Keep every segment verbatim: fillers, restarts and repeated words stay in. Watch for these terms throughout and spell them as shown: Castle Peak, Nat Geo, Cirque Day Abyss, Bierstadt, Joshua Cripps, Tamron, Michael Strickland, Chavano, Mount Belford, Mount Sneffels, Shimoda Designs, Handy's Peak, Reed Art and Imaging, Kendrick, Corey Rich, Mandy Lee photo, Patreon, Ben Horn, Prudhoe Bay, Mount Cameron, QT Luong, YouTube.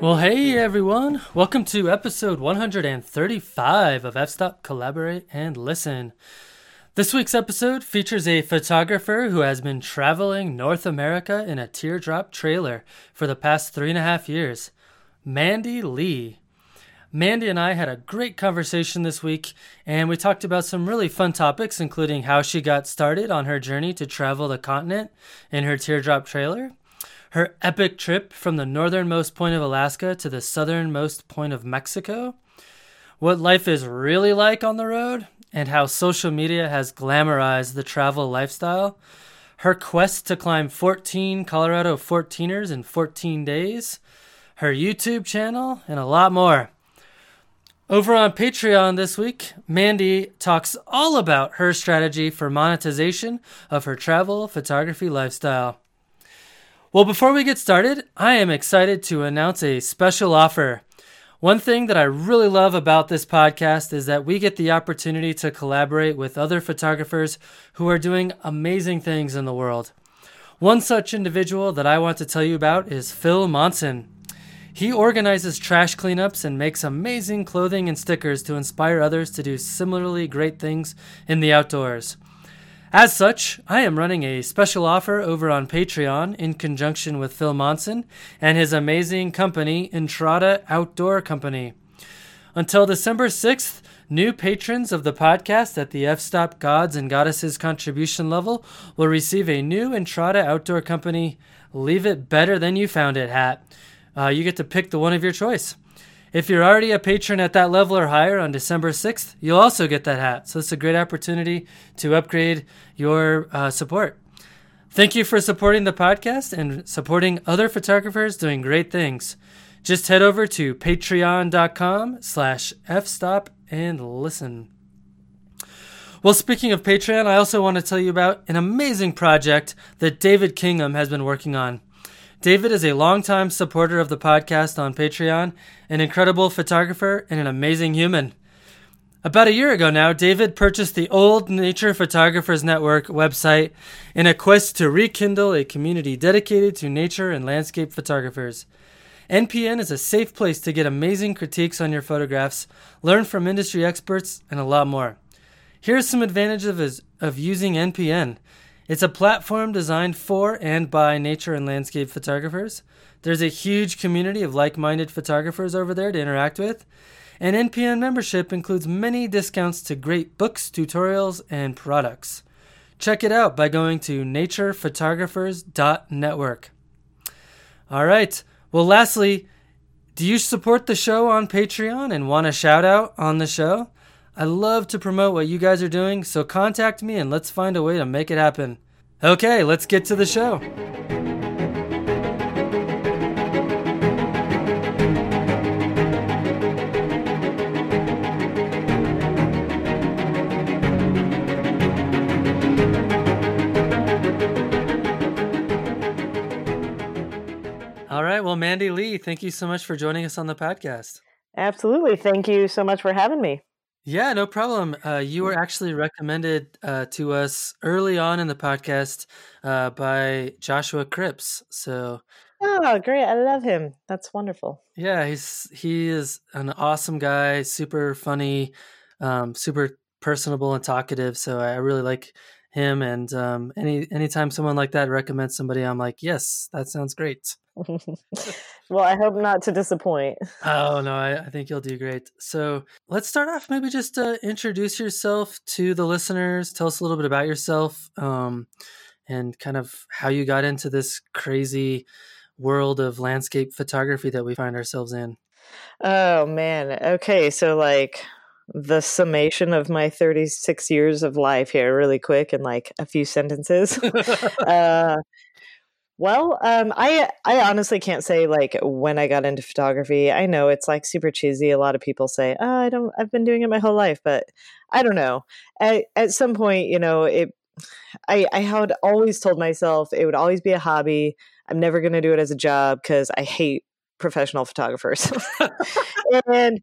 Well, hey everyone, welcome to episode one thirty-five of F-Stop Collaborate and Listen. This week's episode features a photographer who has been traveling North America in a teardrop trailer for the past three and a half years, Mandy Lee. Mandy and I had a great conversation this week, and we talked about some really fun topics, including how she got started on her journey to travel the continent in her teardrop trailer, her epic trip from the northernmost point of Alaska to the southernmost point of Mexico, what life is really like on the road, and how social media has glamorized the travel lifestyle, her quest to climb fourteen Colorado fourteeners in fourteen days, her YouTube channel, and a lot more. Over on Patreon this week, Mandy talks all about her strategy for monetization of her travel photography lifestyle. Well, before we get started, I am excited to announce a special offer. One thing that I really love about this podcast is that we get the opportunity to collaborate with other photographers who are doing amazing things in the world. One such individual that I want to tell you about is Phil Monson. He organizes trash cleanups and makes amazing clothing and stickers to inspire others to do similarly great things in the outdoors. As such, I am running a special offer over on Patreon in conjunction with Phil Monson and his amazing company, Entrada Outdoor Company. Until December sixth, new patrons of the podcast at the F-Stop Gods and Goddesses contribution level will receive a new Entrada Outdoor Company Leave It Better Than You Found It hat. Uh, you get to pick the one of your choice. If you're already a patron at that level or higher on December sixth, you'll also get that hat. So it's a great opportunity to upgrade your uh, support. Thank you for supporting the podcast and supporting other photographers doing great things. Just head over to patreon.com slash fstop and listen. Well, speaking of Patreon, I also want to tell you about an amazing project that David Kingham has been working on. David is a longtime supporter of the podcast on Patreon, an incredible photographer, and an amazing human. About a year ago now, David purchased the old Nature Photographers Network website in a quest to rekindle a community dedicated to nature and landscape photographers. N P N is a safe place to get amazing critiques on your photographs, learn from industry experts, and a lot more. Here are some advantages of using N P N. It's a platform designed for and by nature and landscape photographers. There's a huge community of like-minded photographers over there to interact with. And N P N membership includes many discounts to great books, tutorials, and products. Check it out by going to nature photographers dot network. All right. Well, lastly, do you support the show on Patreon and want a shout-out on the show? I love to promote what you guys are doing, so contact me and let's find a way to make it happen. Okay, let's get to the show. All right, well, Mandy Lee, thank you so much for joining us on the podcast. Absolutely. Thank you so much for having me. Yeah, no problem. Uh, you were actually recommended uh, to us early on in the podcast uh, by Joshua Cripps. So, oh, great! I love him. That's wonderful. Yeah, he's he is an awesome guy. Super funny, um, super personable and talkative. So I really like him. And um, any anytime someone like that recommends somebody, I'm like, yes, that sounds great. Well, I hope not to disappoint. Oh, no, I, I think you'll do great. So let's start off. Maybe just uh, introduce yourself to the listeners. Tell us a little bit about yourself um, and kind of how you got into this crazy world of landscape photography that we find ourselves in. Oh, man. Okay. So like the summation of my thirty-six years of life here really quick in like a few sentences. uh Well, um, I I honestly can't say like when I got into photography. I know it's like super cheesy. A lot of people say, "Oh, I don't. I've been doing it my whole life," but I don't know. At, at some point, you know, it. I I had always told myself it would always be a hobby. I'm never going to do it as a job because I hate professional photographers. And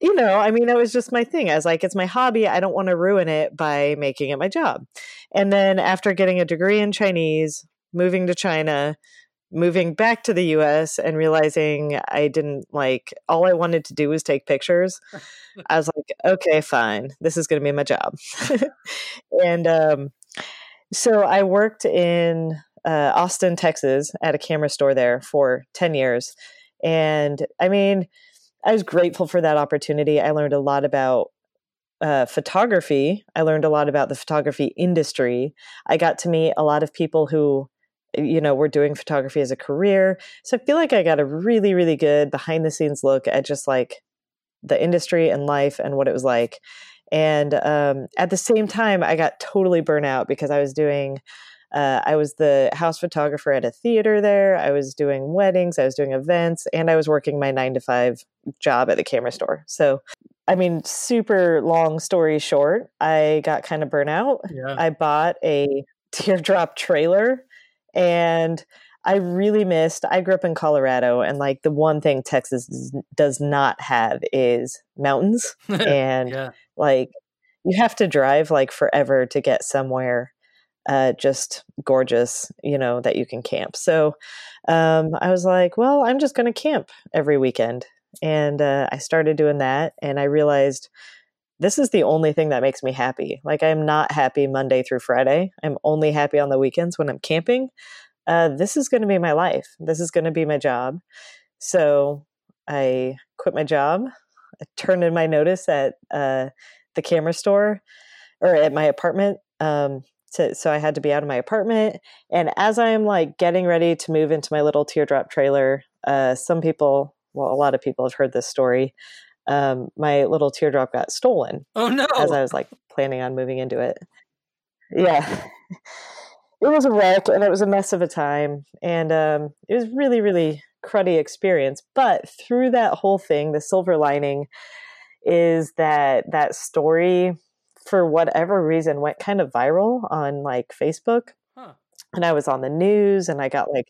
you know, I mean, that was just my thing. I was like, it's my hobby. I don't want to ruin it by making it my job. And then after getting a degree in Chinese, moving to China, moving back to the U S and realizing I didn't like, all I wanted to do was take pictures. I was like, okay, fine. This is going to be my job. And um, so I worked in uh, Austin, Texas at a camera store there for ten years. And I mean, I was grateful for that opportunity. I learned a lot about uh, photography. I learned a lot about the photography industry. I got to meet a lot of people who, you know, were doing photography as a career. So I feel like I got a really, really good behind the scenes look at just like the industry and life and what it was like. And um, at the same time, I got totally burnt out because I was doing Uh, I was the house photographer at a theater there. I was doing weddings, I was doing events, and I was working my nine to five job at the camera store. So, I mean, super long story short, I got kind of burnt out. Yeah. I bought a teardrop trailer and I really missed, I grew up in Colorado, and like the one thing Texas does not have is mountains. And yeah. like you have to drive like forever to get somewhere Uh, just gorgeous, you know, that you can camp. So um, I was like, well, I'm just going to camp every weekend. And uh, I started doing that. And I realized this is the only thing that makes me happy. Like I'm not happy Monday through Friday. I'm only happy on the weekends when I'm camping. Uh, this is going to be my life. This is going to be my job. So I quit my job. I turned in my notice at uh, the camera store or at my apartment. Um, To, so I had to be out of my apartment. And as I'm like getting ready to move into my little teardrop trailer, uh, some people, well, a lot of people have heard this story. Um, my little teardrop got stolen. Oh no. As I was like planning on moving into it. Yeah. It was a wreck and it was a mess of a time. And um, it was really, really cruddy experience. But through that whole thing, the silver lining is that that story, for whatever reason, went kind of viral on like Facebook. Huh. And I was on the news and I got like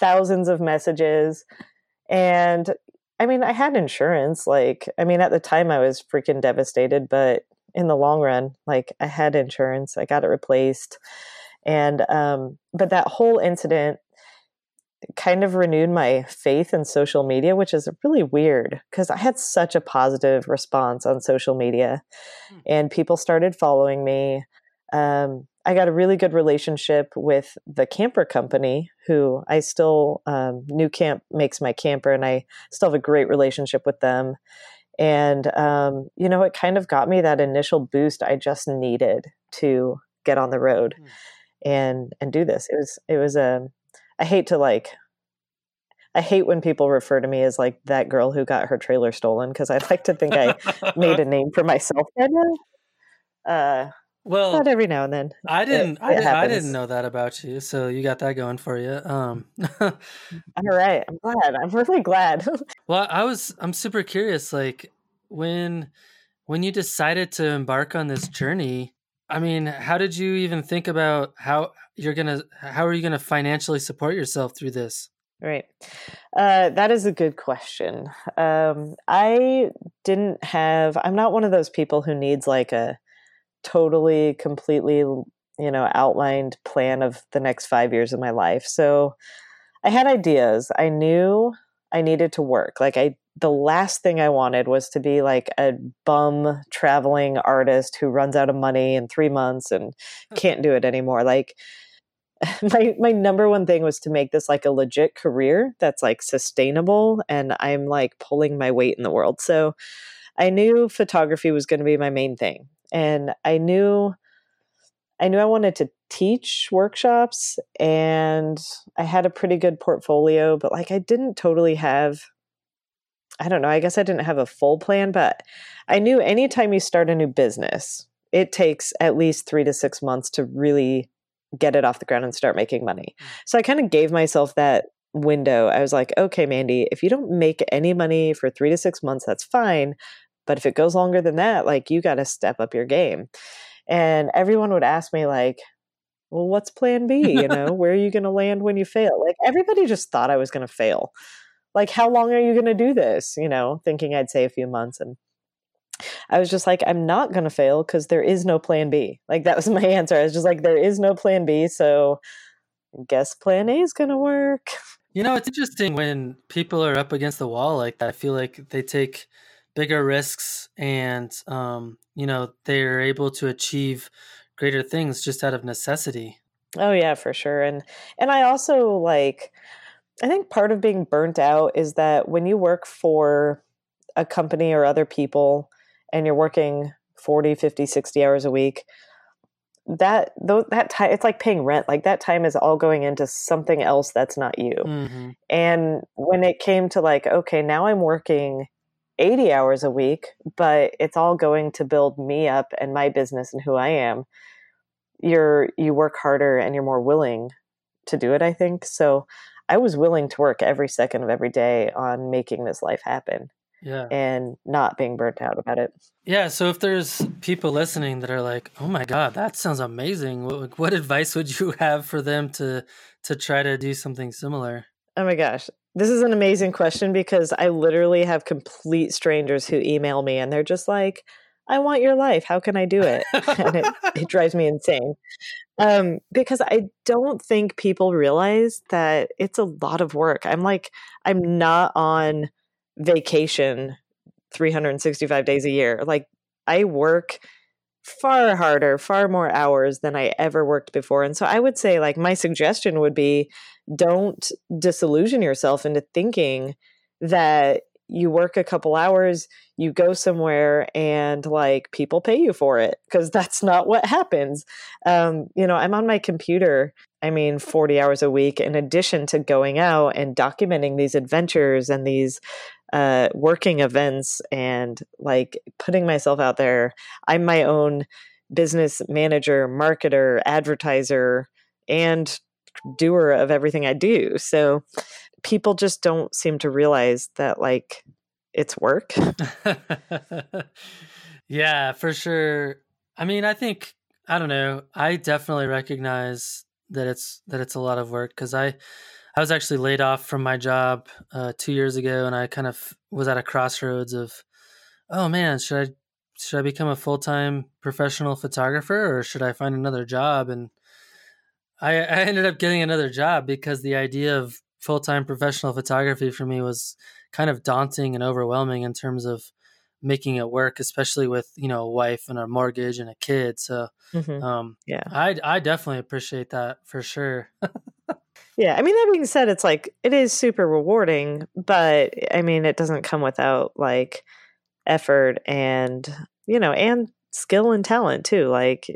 thousands of messages. And I mean, I had insurance. Like, I mean, at the time I was freaking devastated, but in the long run, like I had insurance, I got it replaced. And, um, but that whole incident kind of renewed my faith in social media, which is really weird because I had such a positive response on social media and people started following me. Um, I got a really good relationship with the camper company who I still, um, New Camp makes my camper and I still have a great relationship with them. And, um, you know, it kind of got me that initial boost I just needed to get on the road and, and do this. It was, it was a, I hate to like, I hate when people refer to me as like that girl who got her trailer stolen because I like to think I made a name for myself. Uh, well, not every now and then. I didn't. It, I, it didn't I didn't know that about you, so you got that going for you. Um, all right, I'm glad. I'm really glad. Well, I was. I'm super curious. Like when when you decided to embark on this journey. I mean, how did you even think about how you're going to, how are you going to financially support yourself through this? Right. Uh, that is a good question. Um, I didn't have, I'm not one of those people who needs like a totally, completely, you know, outlined plan of the next five years of my life. So I had ideas. I knew I needed to work. Like I, the last thing I wanted was to be like a bum traveling artist who runs out of money in three months and can't do it anymore. Like my, my number one thing was to make this like a legit career that's like sustainable. And I'm like pulling my weight in the world. So I knew photography was going to be my main thing. And I knew, I knew I wanted to teach workshops and I had a pretty good portfolio, but like I didn't totally have, I don't know, I guess I didn't have a full plan, but I knew anytime you start a new business, it takes at least three to six months to really get it off the ground and start making money. So I kind of gave myself that window. I was like, okay, Mandy, if you don't make any money for three to six months, that's fine. But if it goes longer than that, like you got to step up your game. And everyone would ask me like, well, what's plan B? You know, where are you going to land when you fail? Like everybody just thought I was going to fail. Like, how long are you going to do this? You know, thinking I'd say a few months. And I was just like, I'm not going to fail because there is no plan B. Like, that was my answer. I was just like, there is no plan B. So I guess plan A is going to work. You know, it's interesting when people are up against the wall like that. I feel like they take bigger risks and, um, you know, they're able to achieve greater things just out of necessity. Oh, yeah, for sure. And and I also like, I think part of being burnt out is that when you work for a company or other people and you're working forty, fifty, sixty hours a week, that though that time, it's like paying rent. Like that time is all going into something else that's not you. Mm-hmm. And when it came to like, okay, now I'm working eighty hours a week, but it's all going to build me up and my business and who I am. You're, you work harder and you're more willing to do it, I think. So I was willing to work every second of every day on making this life happen. Yeah, and not being burnt out about it. Yeah. So if there's people listening that are like, oh my God, that sounds amazing. What, what advice would you have for them to, to try to do something similar? Oh my gosh. This is an amazing question because I literally have complete strangers who email me and they're just like, I want your life. How can I do it? And it, it drives me insane. Um, because I don't think people realize that it's a lot of work. I'm like, I'm not on vacation three hundred sixty-five days a year. Like I work far harder, far more hours than I ever worked before. And so I would say like my suggestion would be don't disillusion yourself into thinking that you work a couple hours, you go somewhere and like people pay you for it, because that's not what happens. Um, you know, I'm on my computer, I mean, forty hours a week, in addition to going out and documenting these adventures and these uh, working events and like putting myself out there. I'm my own business manager, marketer, advertiser, and doer of everything I do. So people just don't seem to realize that like it's work. Yeah, for sure. I mean, I think, I don't know, I definitely recognize that it's, that it's a lot of work. Cause I, I was actually laid off from my job uh, two years ago and I kind of was at a crossroads of, oh man, should I, should I become a full-time professional photographer or should I find another job? And I, I ended up getting another job because the idea of full-time professional photography for me was kind of daunting and overwhelming in terms of making it work, especially with, you know, a wife and a mortgage and a kid. So, mm-hmm. um, yeah, I, I definitely appreciate that for sure. Yeah. I mean, that being said, it's like, it is super rewarding, but I mean, it doesn't come without like effort and, you know, and skill and talent too. Like,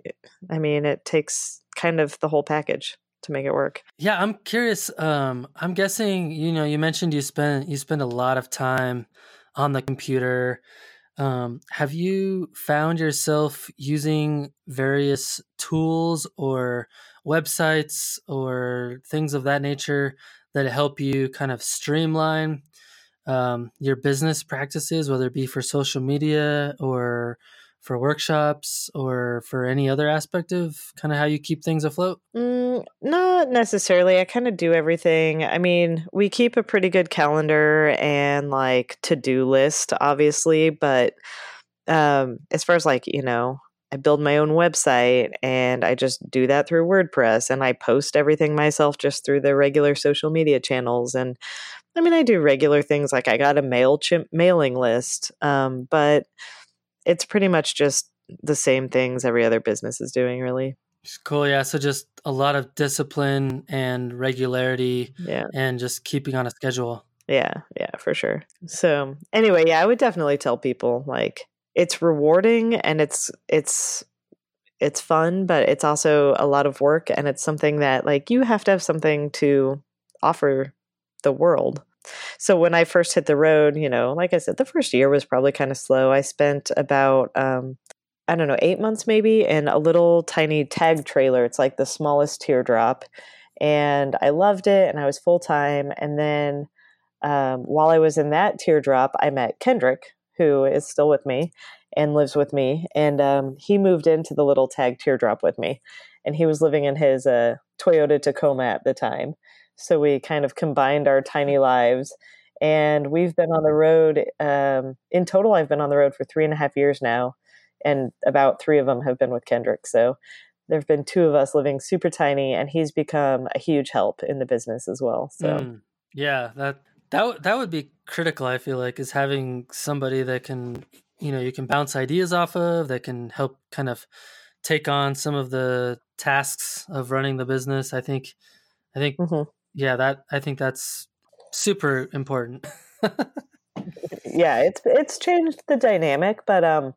I mean, it takes kind of the whole package to make it work. Yeah. I'm curious. Um, I'm guessing, you know, you mentioned you spend, you spend a lot of time on the computer. Um, have you found yourself using various tools or websites or things of that nature that help you kind of streamline um, your business practices, whether it be for social media or for workshops or for any other aspect of kind of how you keep things afloat? Mm, not necessarily. I kind of do everything. I mean, we keep a pretty good calendar and like to-do list, obviously, but um, as far as like, you know, I build my own website and I just do that through WordPress and I post everything myself just through the regular social media channels. And I mean, I do regular things like I got a MailChimp mailing list, um, but it's pretty much just the same things every other business is doing, really. Cool. Yeah. So just a lot of discipline and regularity yeah. and just keeping on a schedule. Yeah. Yeah, for sure. So anyway, yeah, I would definitely tell people like it's rewarding and it's, it's, it's fun, but it's also a lot of work and it's something that like you have to have something to offer the world. So when I first hit the road, you know, like I said, the first year was probably kind of slow. I spent about, um, I don't know, eight months maybe in a little tiny tag trailer. It's like the smallest teardrop. And I loved it and I was full time. And then um, while I was in that teardrop, I met Kendrick, who is still with me and lives with me. And um, he moved into the little tag teardrop with me. And he was living in his uh, Toyota Tacoma at the time. So we kind of combined our tiny lives and we've been on the road. Um, in total, I've been on the road for three and a half years now. And about three of them have been with Kendrick. So there've been two of us living super tiny and he's become a huge help in the business as well. So mm, Yeah, that that that would be critical, I feel like, is having somebody that can, you know, you can bounce ideas off of, that can help kind of take on some of the tasks of running the business. I think, I think, mm-hmm. yeah, that, I think that's super important. Yeah, it's it's changed the dynamic, but um,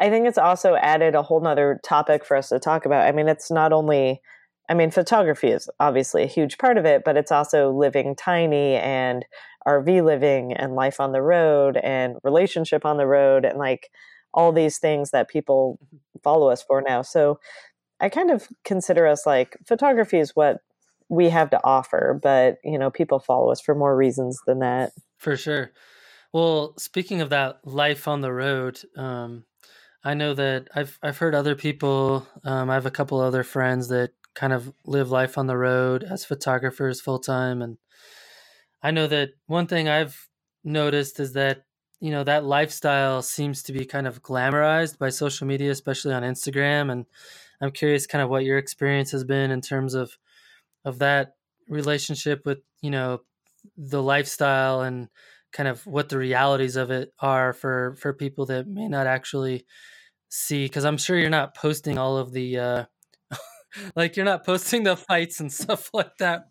I think it's also added a whole nother topic for us to talk about. I mean, it's not only, I mean, photography is obviously a huge part of it, but it's also living tiny and R V living and life on the road and relationship on the road and like all these things that people follow us for now. So I kind of consider us like photography is what we have to offer, but, you know, people follow us for more reasons than that. For sure. Well, speaking of that life on the road, um, I know that I've I've heard other people, um, I have a couple other friends that kind of live life on the road as photographers full time. And I know that one thing I've noticed is that, you know, that lifestyle seems to be kind of glamorized by social media, especially on Instagram. And I'm curious kind of what your experience has been in terms of of that relationship with, you know, the lifestyle and kind of what the realities of it are for, for people that may not actually see, because I'm sure you're not posting all of the, uh, like you're not posting the fights and stuff like that.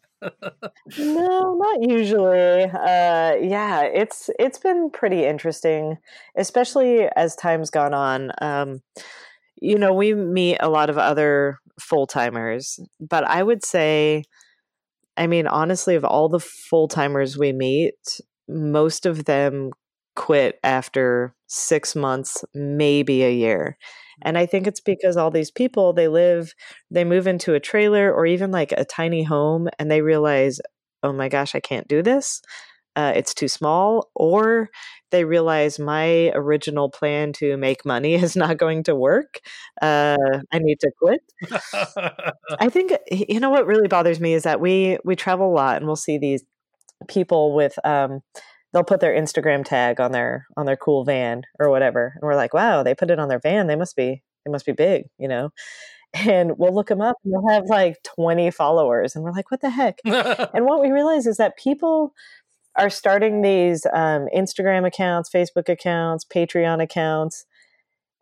No, not usually. Uh, yeah, it's, it's been pretty interesting, especially as time's gone on. Um, you know, we meet a lot of other full-timers, but I would say, I mean, honestly, of all the full-timers we meet, most of them quit after six months, maybe a year. And I think it's because all these people, they live, they move into a trailer or even like a tiny home and they realize, oh my gosh, I can't do this. Uh, it's too small. Or they realize my original plan to make money is not going to work. Uh, I need to quit. I think, you know, what really bothers me is that we, we travel a lot and we'll see these people with, um, they'll put their Instagram tag on their, on their cool van or whatever. And we're like, wow, they put it on their van. They must be, they must be big, you know? And we'll look them up and they'll have like twenty followers. And we're like, what the heck? And what we realize is that people are starting these, um, Instagram accounts, Facebook accounts, Patreon accounts.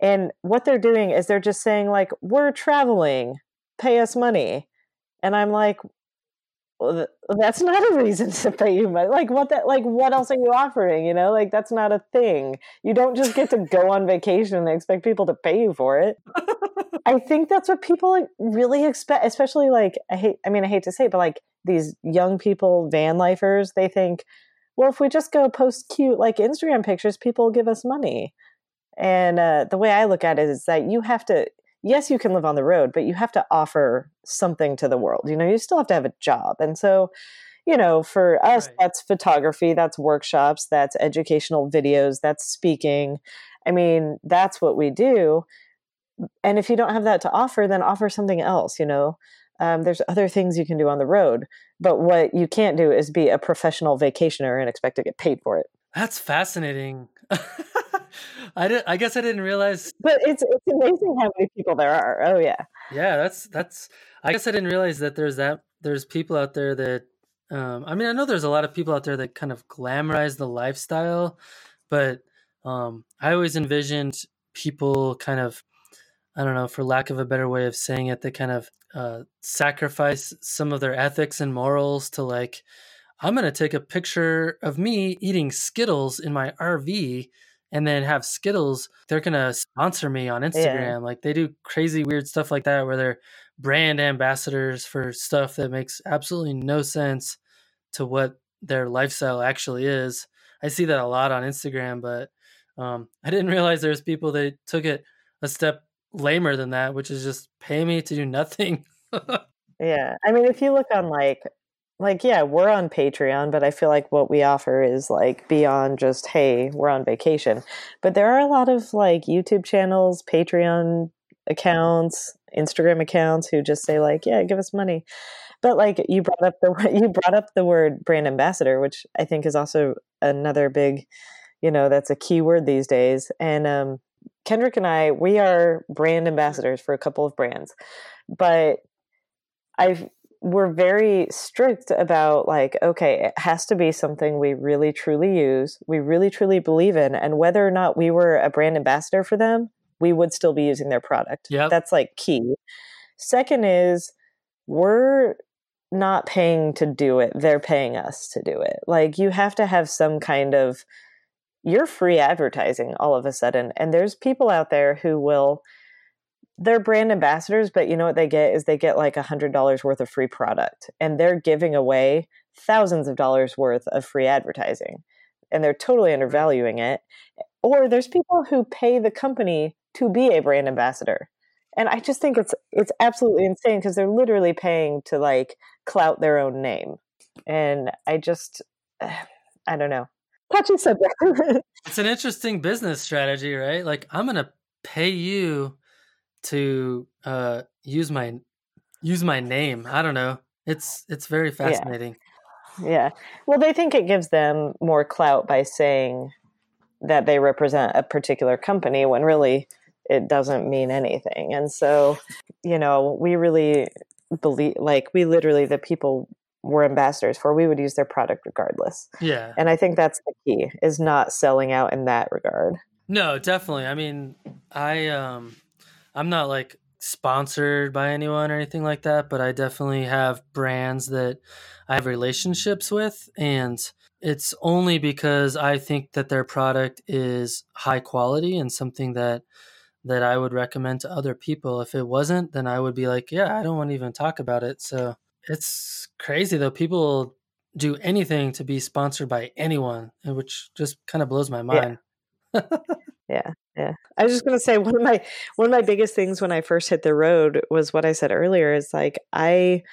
And what they're doing is they're just saying like, we're traveling, pay us money. And I'm like, well, that's not a reason to pay you money. Like what that, like what else are you offering? You know, like that's not a thing. You don't just get to go on vacation and expect people to pay you for it. I think that's what people really expect, especially like, I hate, I mean, I hate to say it, but like these young people, van lifers, they think, well, if we just go post cute, like Instagram pictures, people will give us money. And uh, the way I look at it is that you have to, yes, you can live on the road, but you have to offer something to the world. You know, you still have to have a job. And so, you know, for us, right, that's photography, that's workshops, that's educational videos, that's speaking. I mean, that's what we do. And if you don't have that to offer, then offer something else, you know. Um, there's other things you can do on the road, but what you can't do is be a professional vacationer and expect to get paid for it. That's fascinating. I did, I guess I didn't realize, but it's it's amazing how many people there are. Oh yeah, yeah. That's that's. I guess I didn't realize that there's that there's people out there that. Um, I mean, I know there's a lot of people out there that kind of glamorize the lifestyle, but um, I always envisioned people kind of, I don't know, for lack of a better way of saying it, they kind of uh, sacrifice some of their ethics and morals to like, I'm going to take a picture of me eating Skittles in my R V. And then have Skittles, they're going to sponsor me on Instagram. Yeah. Like they do crazy, weird stuff like that where they're brand ambassadors for stuff that makes absolutely no sense to what their lifestyle actually is. I see that a lot on Instagram, but um, I didn't realize there's people that took it a step lamer than that, which is just pay me to do nothing. Yeah. I mean, if you look on like, Like, yeah, we're on Patreon, but I feel like what we offer is like beyond just, hey, we're on vacation. But there are a lot of like YouTube channels, Patreon accounts, Instagram accounts who just say like, yeah, give us money. But like you brought up the you brought up the word brand ambassador, which I think is also another big, you know, that's a key word these days. And um, Kendrick and I, we are brand ambassadors for a couple of brands, but I've we're very strict about like, okay, it has to be something we really truly use, we really truly believe in, and whether or not we were a brand ambassador for them, we would still be using their product. Yep. That's like key. Second is we're not paying to do it. They're paying us to do it. Like you have to have some kind of, you're free advertising all of a sudden. And there's people out there who will, they're brand ambassadors, but you know what they get is they get like a hundred dollars worth of free product, and they're giving away thousands of dollars worth of free advertising, and they're totally undervaluing it. Or there's people who pay the company to be a brand ambassador. And I just think it's it's absolutely insane because they're literally paying to like clout their own name. And I just, I don't know. Touchy subject. It's an interesting business strategy, right? Like I'm going to pay you to uh, use my use my name. I don't know. It's it's very fascinating. Yeah. yeah. Well, they think it gives them more clout by saying that they represent a particular company when really it doesn't mean anything. And so, you know, we really believe, like we literally, the people we're ambassadors for, we would use their product regardless. Yeah. And I think that's the key, is not selling out in that regard. No, definitely. I mean, I, um, I'm not like sponsored by anyone or anything like that, but I definitely have brands that I have relationships with, and it's only because I think that their product is high quality and something that that I would recommend to other people. If it wasn't, then I would be like, yeah, I don't want to even talk about it. So it's crazy though. People do anything to be sponsored by anyone, which just kind of blows my mind. Yeah. yeah. Yeah. I was just going to say one of my, one of my biggest things when I first hit the road was what I said earlier, is like, I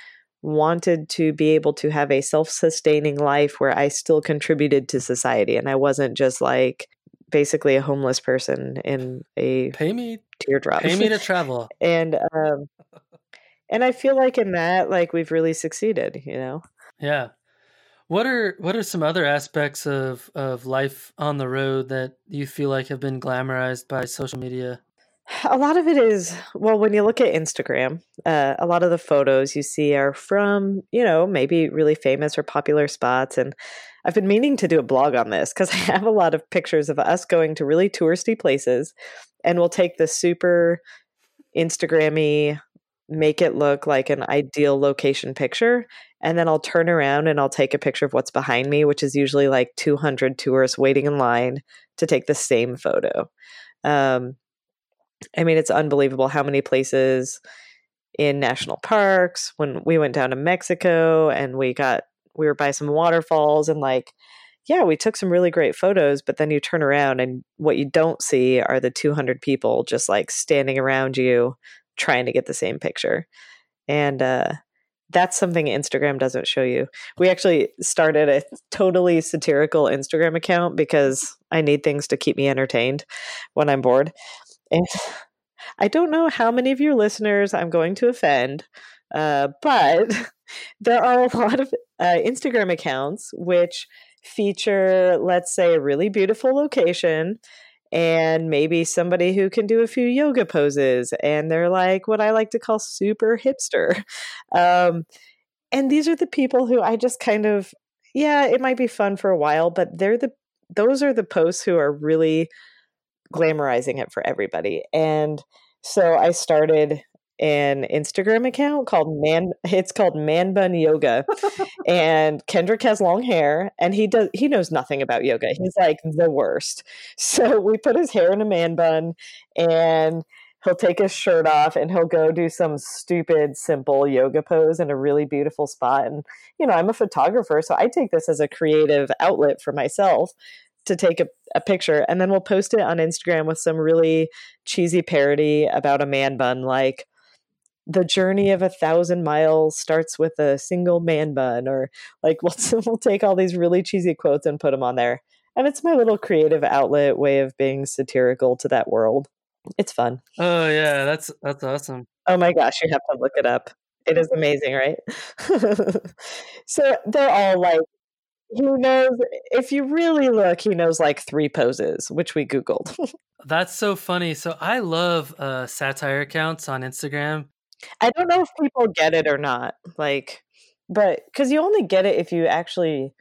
wanted to be able to have a self-sustaining life where I still contributed to society. And I wasn't just like basically a homeless person in a pay me teardrop. Pay me to travel. And, um, and I feel like in that, like we've really succeeded, you know? Yeah. What are, what are some other aspects of, of life on the road that you feel like have been glamorized by social media? A lot of it is, well, when you look at Instagram, uh, a lot of the photos you see are from, you know, maybe really famous or popular spots. And I've been meaning to do a blog on this because I have a lot of pictures of us going to really touristy places, and we'll take the super Instagram-y, make it look like an ideal location picture. And then I'll turn around and I'll take a picture of what's behind me, which is usually like two hundred tourists waiting in line to take the same photo. Um, I mean, it's unbelievable how many places in national parks, when we went down to Mexico and we got, we were by some waterfalls and like, yeah, we took some really great photos, but then you turn around and what you don't see are the two hundred people just like standing around you trying to get the same picture. And, uh, that's something Instagram doesn't show you. We actually started a totally satirical Instagram account because I need things to keep me entertained when I'm bored. And I don't know how many of your listeners I'm going to offend, uh, but there are a lot of uh, Instagram accounts which feature, let's say, a really beautiful location and maybe somebody who can do a few yoga poses. And they're like what I like to call super hipster. Um, and these are the people who I just kind of, yeah, it might be fun for a while, but they're the those are the posts who are really glamorizing it for everybody. And so I started an Instagram account called Man, it's called Man Bun Yoga. And Kendrick has long hair and he does, he knows nothing about yoga. He's like the worst. So we put his hair in a man bun and he'll take his shirt off and he'll go do some stupid, simple yoga pose in a really beautiful spot. And, you know, I'm a photographer, so I take this as a creative outlet for myself to take a, a picture, and then we'll post it on Instagram with some really cheesy parody about a man bun. Like the journey of a thousand miles starts with a single man bun, or like we'll, we'll take all these really cheesy quotes and put them on there. And it's my little creative outlet way of being satirical to that world. It's fun. Oh yeah. That's, that's awesome. Oh my gosh. You have to look it up. It is amazing, right? So they're all like, he knows, if you really look, he knows like three poses, which we Googled. That's so funny. So I love uh, satire accounts on Instagram. I don't know if people get it or not, like, but because you only get it if you actually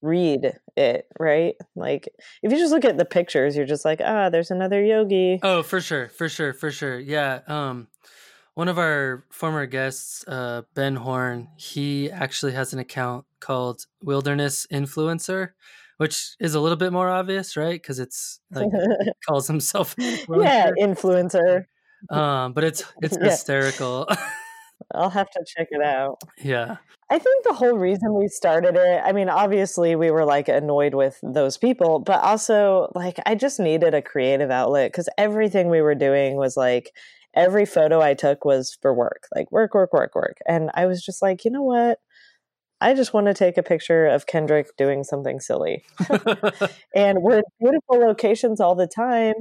read it, right? Like, if you just look at the pictures, you're just like, ah, there's another yogi. Oh, for sure, for sure, for sure. Yeah. Um, one of our former guests, uh, Ben Horn, he actually has an account called Wilderness Influencer, which is a little bit more obvious, right? Because it's like he calls himself influencer. Yeah, influencer. Um, but it's it's yeah. hysterical. I'll have to check it out. Yeah. I think the whole reason we started it, I mean, obviously we were like annoyed with those people, but also like I just needed a creative outlet because everything we were doing was like every photo I took was for work, like work, work, work, work. And I was just like, you know what? I just want to take a picture of Kendrick doing something silly. And we're in beautiful locations all the time.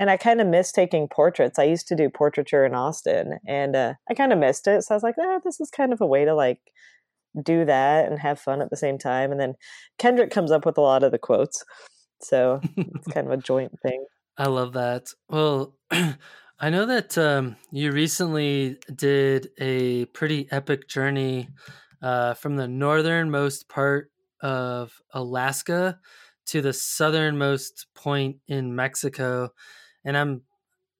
And I kind of miss taking portraits. I used to do portraiture in Austin, and uh, I kind of missed it. So I was like, ah, this is kind of a way to like do that and have fun at the same time. And then Kendrick comes up with a lot of the quotes. So it's kind of a joint thing. I love that. Well, I know that um, you recently did a pretty epic journey uh, from the northernmost part of Alaska to the southernmost point in Mexico. And I'm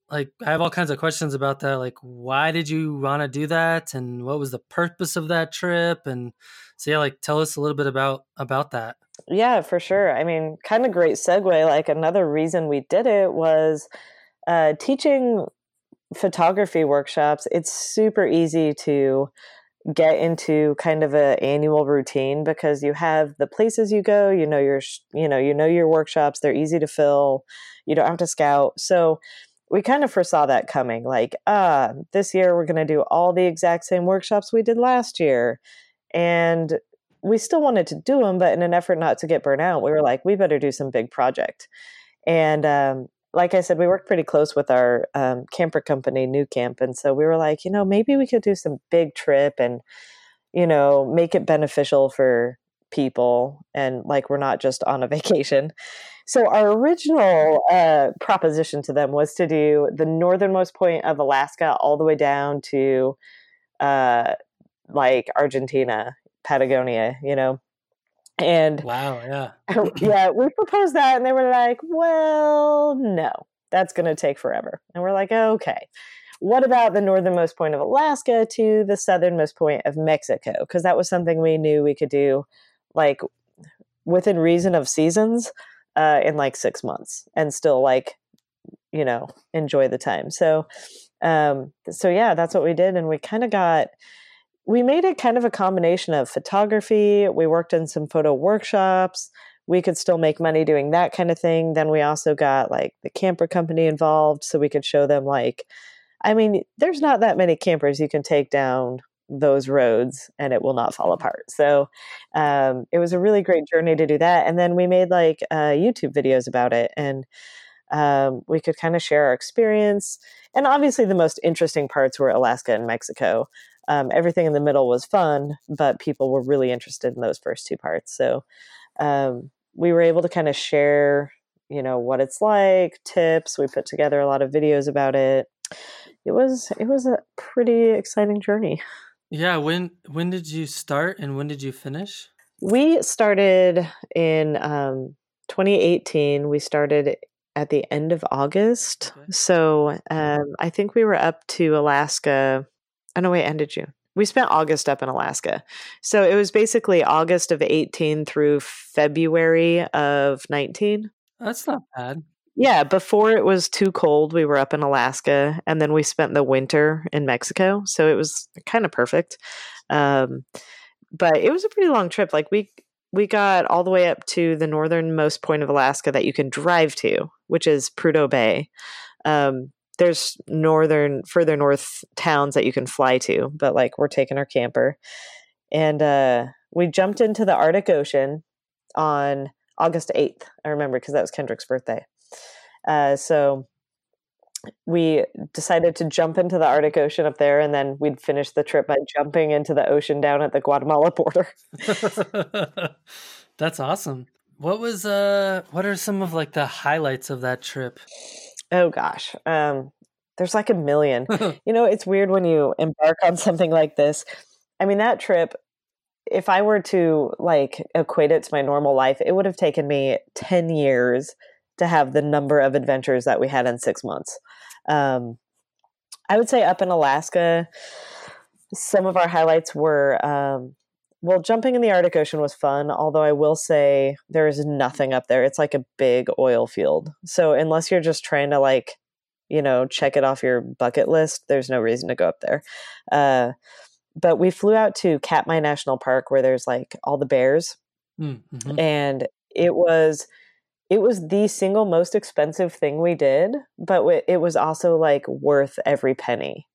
like, I have all kinds of questions about that. Like, why did you want to do that? And what was the purpose of that trip? And so, yeah, like, tell us a little bit about, about that. Yeah, for sure. I mean, kind of great segue. Like another reason we did it was uh, teaching photography workshops. It's super easy to get into kind of a annual routine because you have the places you go, you know, your, you know, you know, your workshops, they're easy to fill. You don't have to scout. So we kind of foresaw that coming, like, ah, uh, this year we're going to do all the exact same workshops we did last year. And we still wanted to do them, but in an effort not to get burnt out, we were like, we better do some big project. And, um, like I said, we worked pretty close with our um, camper company, New Camp. And so we were like, you know, maybe we could do some big trip and, you know, make it beneficial for people. And like, we're not just on a vacation. So our original uh, proposition to them was to do the northernmost point of Alaska all the way down to uh, like Argentina, Patagonia, you know. And wow, yeah. Yeah, we proposed that and they were like, well, no, that's going to take forever. And we're like, okay, what about the northernmost point of Alaska to the southernmost point of Mexico? Because that was something we knew we could do like within reason of seasons uh, in like six months and still like, you know, enjoy the time. So, um, so yeah, that's what we did. And we kind of got... We made it kind of a combination of photography. We worked in some photo workshops. We could still make money doing that kind of thing. Then we also got like the camper company involved so we could show them like, I mean, there's not that many campers you can take down those roads and it will not fall apart. So um, it was a really great journey to do that. And then we made like uh, YouTube videos about it and um, we could kind of share our experience. And obviously the most interesting parts were Alaska and Mexico. Um, everything in the middle was fun, but people were really interested in those first two parts. So um, we were able to kind of share, you know, what it's like, tips. We put together a lot of videos about it. It was it was a pretty exciting journey. Yeah. When when did you start and when did you finish? We started in um, twenty eighteen. We started at the end of August. Okay. So um, I think we were up to Alaska. Oh, no, wait, end of June. We spent August up in Alaska. So it was basically August of eighteen through February of nineteen. That's not bad. Yeah, before it was too cold, we were up in Alaska, and then we spent the winter in Mexico. So it was kind of perfect. Um, but it was a pretty long trip. Like we we got all the way up to the northernmost point of Alaska that you can drive to, which is Prudhoe Bay. Um There's northern, further north towns that you can fly to, but like we're taking our camper. And uh, we jumped into the Arctic Ocean on August eighth. I remember because that was Kendrick's birthday. Uh, so we decided to jump into the Arctic Ocean up there, and then we'd finish the trip by jumping into the ocean down at the Guatemala border. That's awesome. What was, uh, what are some of like the highlights of that trip? Oh gosh. Um, There's like a million. You know, it's weird when you embark on something like this. I mean, that trip, if I were to like equate it to my normal life, it would have taken me ten years to have the number of adventures that we had in six months. Um, I would say up in Alaska, some of our highlights were, um, well, jumping in the Arctic Ocean was fun, although I will say there is nothing up there. It's like a big oil field. So unless you're just trying to like, you know, check it off your bucket list, there's no reason to go up there. Uh, but we flew out to Katmai National Park where there's like all the bears. Mm-hmm. And it was... It was the single most expensive thing we did, but it was also like worth every penny.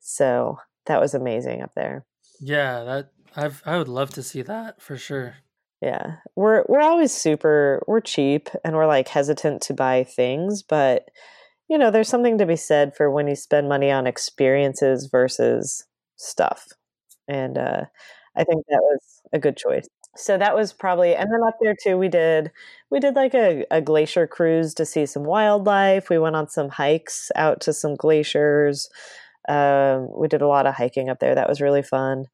So that was amazing up there. Yeah, that I've I would love to see that for sure. Yeah, we're we're always super we're cheap and we're like hesitant to buy things, but you know, there's something to be said for when you spend money on experiences versus stuff, and uh, I think that was a good choice. So that was probably, and then up there too, we did, we did like a, a glacier cruise to see some wildlife. We went on some hikes out to some glaciers. Um, we did a lot of hiking up there. That was really fun.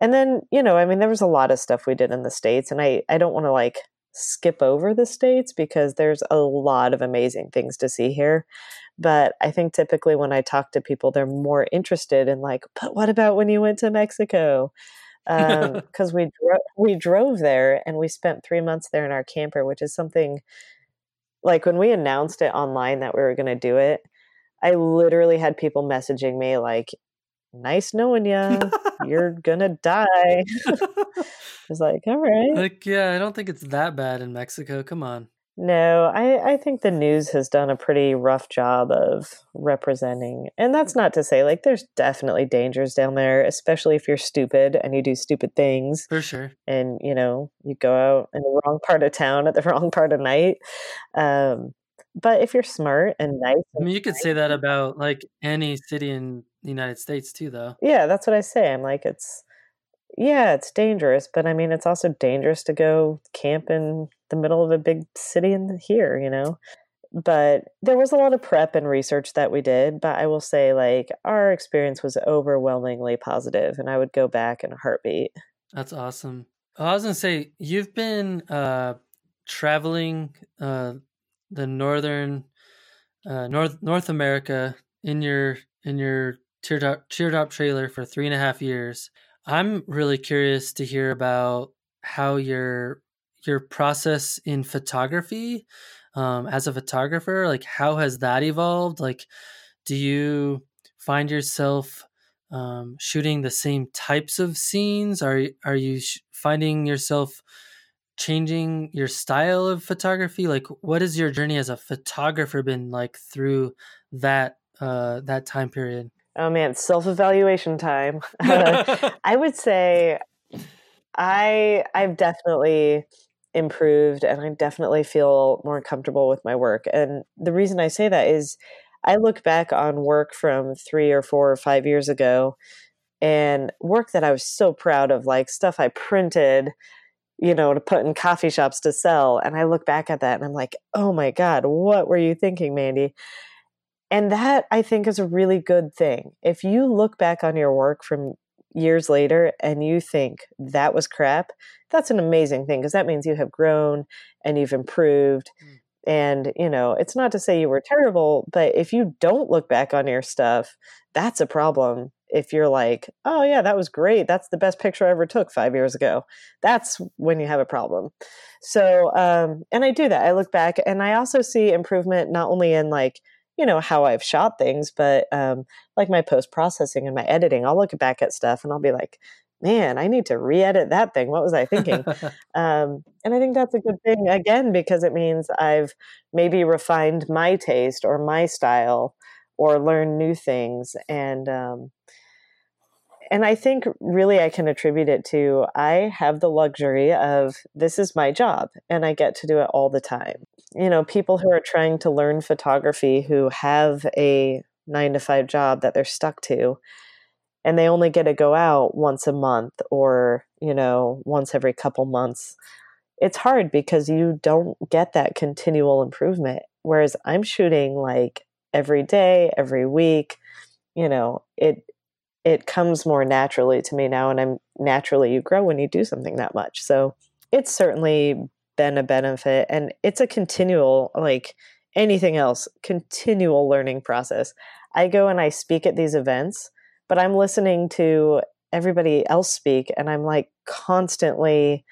And then, you know, I mean, there was a lot of stuff we did in the States, and I, I don't want to like skip over the States because there's a lot of amazing things to see here. But I think typically when I talk to people, they're more interested in like, but what about when you went to Mexico? um, cause we, dro- we drove there and we spent three months there in our camper, which is something like when we announced it online that we were going to do it, I literally had people messaging me like, nice knowing you, you're going to die. I was like, all right. Like, yeah, I don't think it's that bad in Mexico. Come on. No, I, I think the news has done a pretty rough job of representing. And that's not to say, like, there's definitely dangers down there, especially if you're stupid and you do stupid things. For sure. And, you know, you go out in the wrong part of town at the wrong part of night. Um, but if you're smart and nice. I mean, you could say that about, like, any city in the United States, too, though. Yeah, that's what I say. I'm like, it's, yeah, it's dangerous. But, I mean, it's also dangerous to go camp in the middle of a big city in here, you know, but there was a lot of prep and research that we did, but I will say like our experience was overwhelmingly positive and I would go back in a heartbeat. That's awesome. I was going to say, you've been uh, traveling uh, the Northern uh, North, North America in your, in your teardrop, teardrop trailer for three and a half years. I'm really curious to hear about how your your process in photography, um, as a photographer, like how has that evolved? Like, do you find yourself, um, shooting the same types of scenes? Are, are you sh- finding yourself changing your style of photography? Like, what has your journey as a photographer been like through that, uh, that time period? Oh man, self-evaluation time. uh, I would say I, I've definitely improved and I definitely feel more comfortable with my work. And the reason I say that is I look back on work from three or four or five years ago and work that I was so proud of, like stuff I printed, you know, to put in coffee shops to sell. And I look back at that and I'm like, oh my God, what were you thinking, Mandy? And that I think is a really good thing. If you look back on your work from years later and you think that was crap, that's an amazing thing because that means you have grown and you've improved. Mm. And, you know, it's not to say you were terrible, but if you don't look back on your stuff, that's a problem. If you're like, oh yeah, that was great. That's the best picture I ever took five years ago. That's when you have a problem. So, um, and I do that. I look back and I also see improvement not only in like, you know, how I've shot things, but um, like my post-processing and my editing, I'll look back at stuff and I'll be like, man, I need to re-edit that thing. What was I thinking? um, and I think that's a good thing again, because it means I've maybe refined my taste or my style or learned new things. And, um, and I think really I can attribute it to, I have the luxury of this is my job and I get to do it all the time. You know, people who are trying to learn photography who have a nine to five job that they're stuck to and they only get to go out once a month or, you know, once every couple months. It's hard because you don't get that continual improvement. Whereas I'm shooting like every day, every week, you know, it, it comes more naturally to me now. And I'm naturally, you grow when you do something that much. So it's certainly been a benefit, and it's a continual, like anything else, continual learning process. I go and I speak at these events, but I'm listening to everybody else speak, and I'm like constantly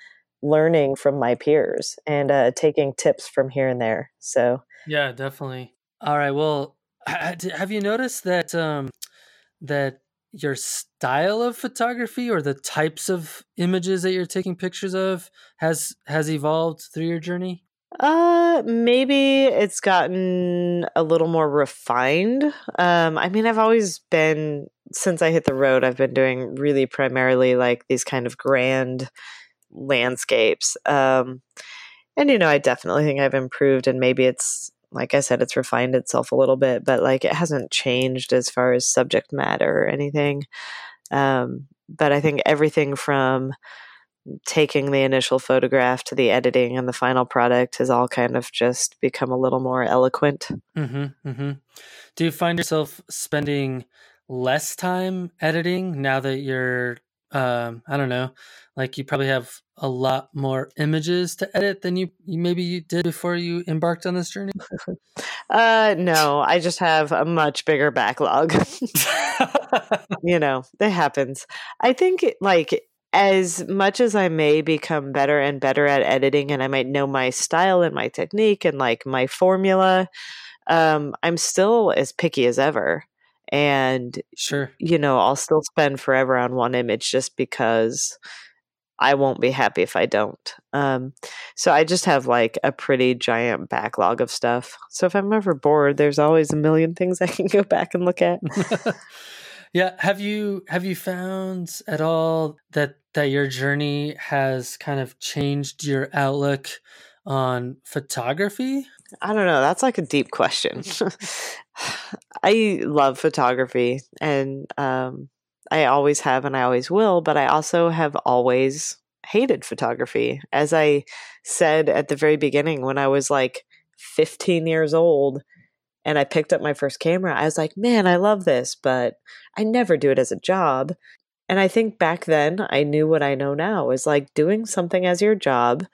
learning from my peers and uh, taking tips from here and there. So yeah, definitely. All right. Well, have you noticed that um, that your style of photography or the types of images that you're taking pictures of has has evolved through your journey? Uh, maybe it's gotten a little more refined. Um, I mean, I've always been, since I hit the road, I've been doing really primarily like these kind of grand landscapes. Um, and, you know, I definitely think I've improved, and maybe it's, like I said, it's refined itself a little bit, but like it hasn't changed as far as subject matter or anything. Um, but I think everything from taking the initial photograph to the editing and the final product has all kind of just become a little more eloquent. Mm-hmm, mm-hmm. Do you find yourself spending less time editing now that you're, um, I don't know, like you probably have a lot more images to edit than you, you maybe you did before you embarked on this journey? uh, no, I just have a much bigger backlog. You know, it happens. I think like, as much as I may become better and better at editing, and I might know my style and my technique and like my formula, um, I'm still as picky as ever. And, sure, you know, I'll still spend forever on one image just because I won't be happy if I don't. Um, so I just have like a pretty giant backlog of stuff. So if I'm ever bored, there's always a million things I can go back and look at. Yeah. Have you, have you found at all that, that your journey has kind of changed your outlook on photography? I don't know. That's like a deep question. I love photography, and um, I always have, and I always will, but I also have always hated photography. As I said at the very beginning, when I was like fifteen years old, and I picked up my first camera, I was like, man, I love this, but I never do it as a job. And I think back then I knew what I know now is like doing something as your job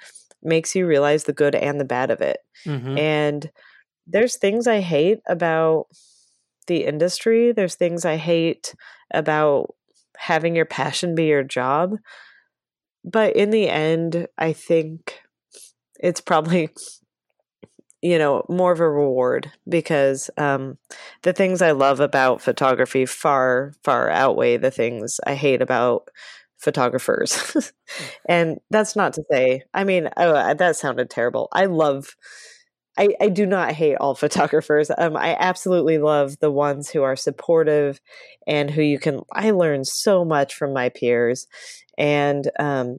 makes you realize the good and the bad of it. Mm-hmm. And there's things I hate about the industry. There's things I hate about having your passion be your job. But in the end, I think it's probably, you know, more of a reward, because um, the things I love about photography far, far outweigh the things I hate about photographers. And that's not to say, I mean, oh, that sounded terrible. I love, I, I do not hate all photographers. Um, I absolutely love the ones who are supportive and who you can, I learn so much from my peers. And, um,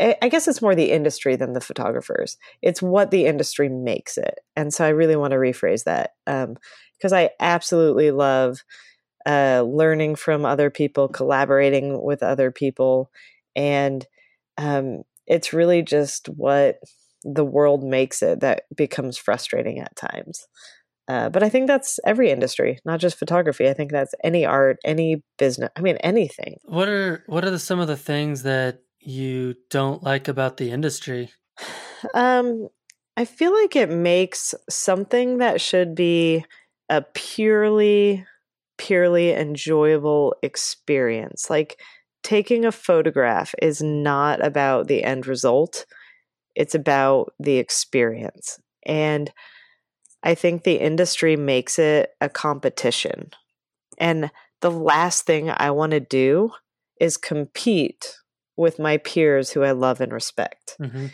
I guess it's more the industry than the photographers. It's what the industry makes it. And so I really want to rephrase that, um, because I absolutely love uh, learning from other people, collaborating with other people. And um, it's really just what the world makes it that becomes frustrating at times. Uh, but I think that's every industry, not just photography. I think that's any art, any business. I mean, anything. What are, what are the, some of the things that you don't like about the industry? Um, I feel like it makes something that should be a purely, purely enjoyable experience. Like taking a photograph is not about the end result. It's about the experience. And I think the industry makes it a competition. And the last thing I want to do is compete with my peers who I love and respect. Mm-hmm.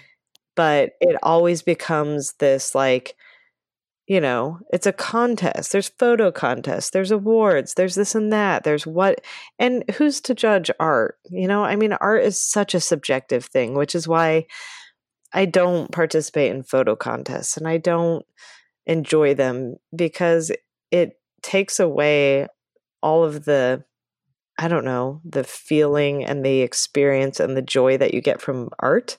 But it always becomes this like, you know, it's a contest. There's photo contests, there's awards, there's this and that, there's what, and who's to judge art? You know, I mean, art is such a subjective thing, which is why I don't participate in photo contests and I don't enjoy them, because it takes away all of the, I don't know, the feeling and the experience and the joy that you get from art.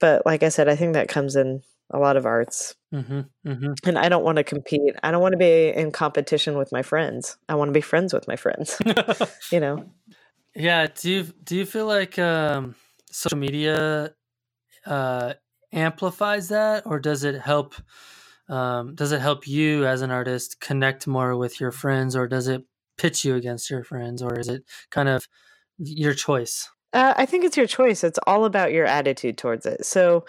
But like I said, I think that comes in a lot of arts. Mm-hmm, mm-hmm. And I don't want to compete. I don't want to be in competition with my friends. I want to be friends with my friends, you know? Yeah. Do you, do you feel like um, social media uh, amplifies that, or does it help, um, does it help you as an artist connect more with your friends, or does it pitch you against your friends, or is it kind of your choice? Uh, I think it's your choice. It's all about your attitude towards it. So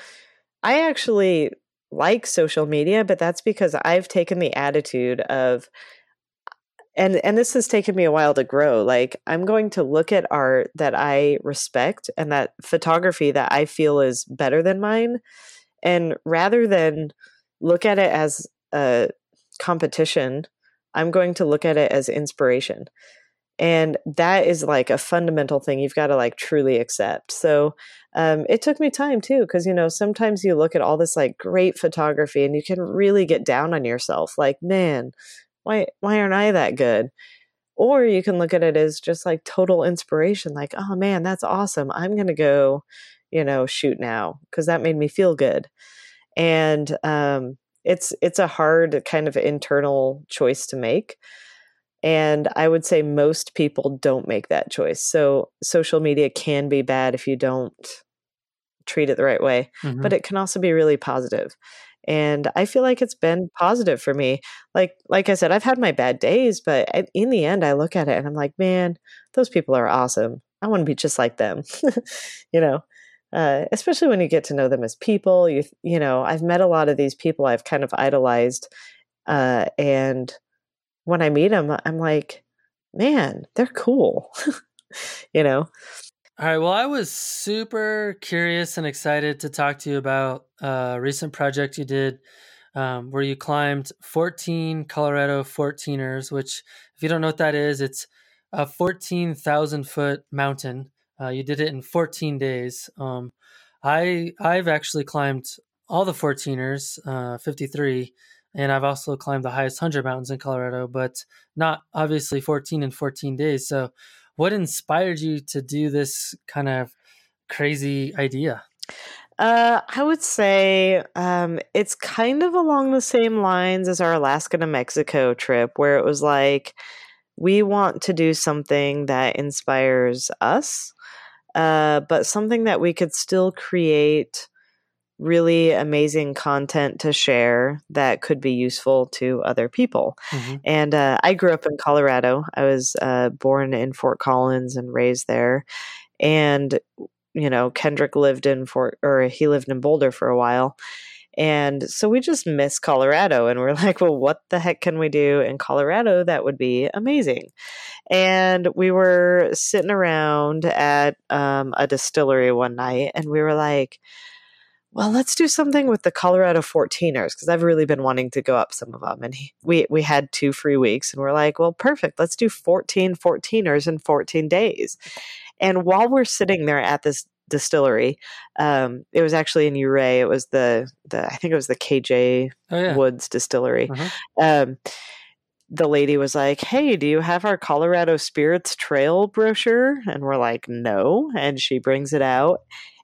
I actually like social media, but that's because I've taken the attitude of, and and this has taken me a while to grow, like I'm going to look at art that I respect and that photography that I feel is better than mine. And rather than look at it as a competition, I'm going to look at it as inspiration. And that is like a fundamental thing you've got to like truly accept. So um, it took me time too, because, you know, sometimes you look at all this like great photography and you can really get down on yourself. Like, man, why, why aren't I that good? Or you can look at it as just like total inspiration. Like, oh man, that's awesome. I'm going to go, you know, shoot now because that made me feel good. And um, it's, it's a hard kind of internal choice to make. And I would say most people don't make that choice. So social media can be bad if you don't treat it the right way, mm-hmm. but it can also be really positive. And I feel like it's been positive for me. Like, like I said, I've had my bad days, but in the end I look at it and I'm like, man, those people are awesome. I want to be just like them, you know, uh, especially when you get to know them as people. You, you know, I've met a lot of these people I've kind of idolized, uh, and when I meet them, I'm like, man, they're cool, you know? All right. Well, I was super curious and excited to talk to you about a recent project you did um, where you climbed fourteen Colorado fourteeners, which if you don't know what that is, it's a fourteen thousand foot mountain. Uh, you did it in fourteen days. Um, I, I've actually climbed all the fourteeners, uh, fifty-three. And I've also climbed the highest one hundred mountains in Colorado, but not obviously fourteen in fourteen days. So what inspired you to do this kind of crazy idea? Uh, I would say um, it's kind of along the same lines as our Alaska to Mexico trip, where it was like, we want to do something that inspires us, uh, but something that we could still create really amazing content to share that could be useful to other people. Mm-hmm. And uh, I grew up in Colorado. I was uh, born in Fort Collins and raised there. And, you know, Kendrick lived in Fort, or he lived in Boulder for a while. And so we just miss Colorado and we're like, well, what the heck can we do in Colorado that would be amazing? And we were sitting around at um, a distillery one night and we were like, well, let's do something with the Colorado fourteeners because I've really been wanting to go up some of them. And he, we we had two free weeks and we're like, well, perfect. Let's do fourteen fourteeners in fourteen days. And while we're sitting there at this distillery, um, it was actually in Uray. It was the, the I think it was the K J oh, yeah. Woods Distillery. Mm-hmm. Um, the lady was like, hey, do you have our Colorado Spirits Trail brochure? And we're like, no. And she brings it out.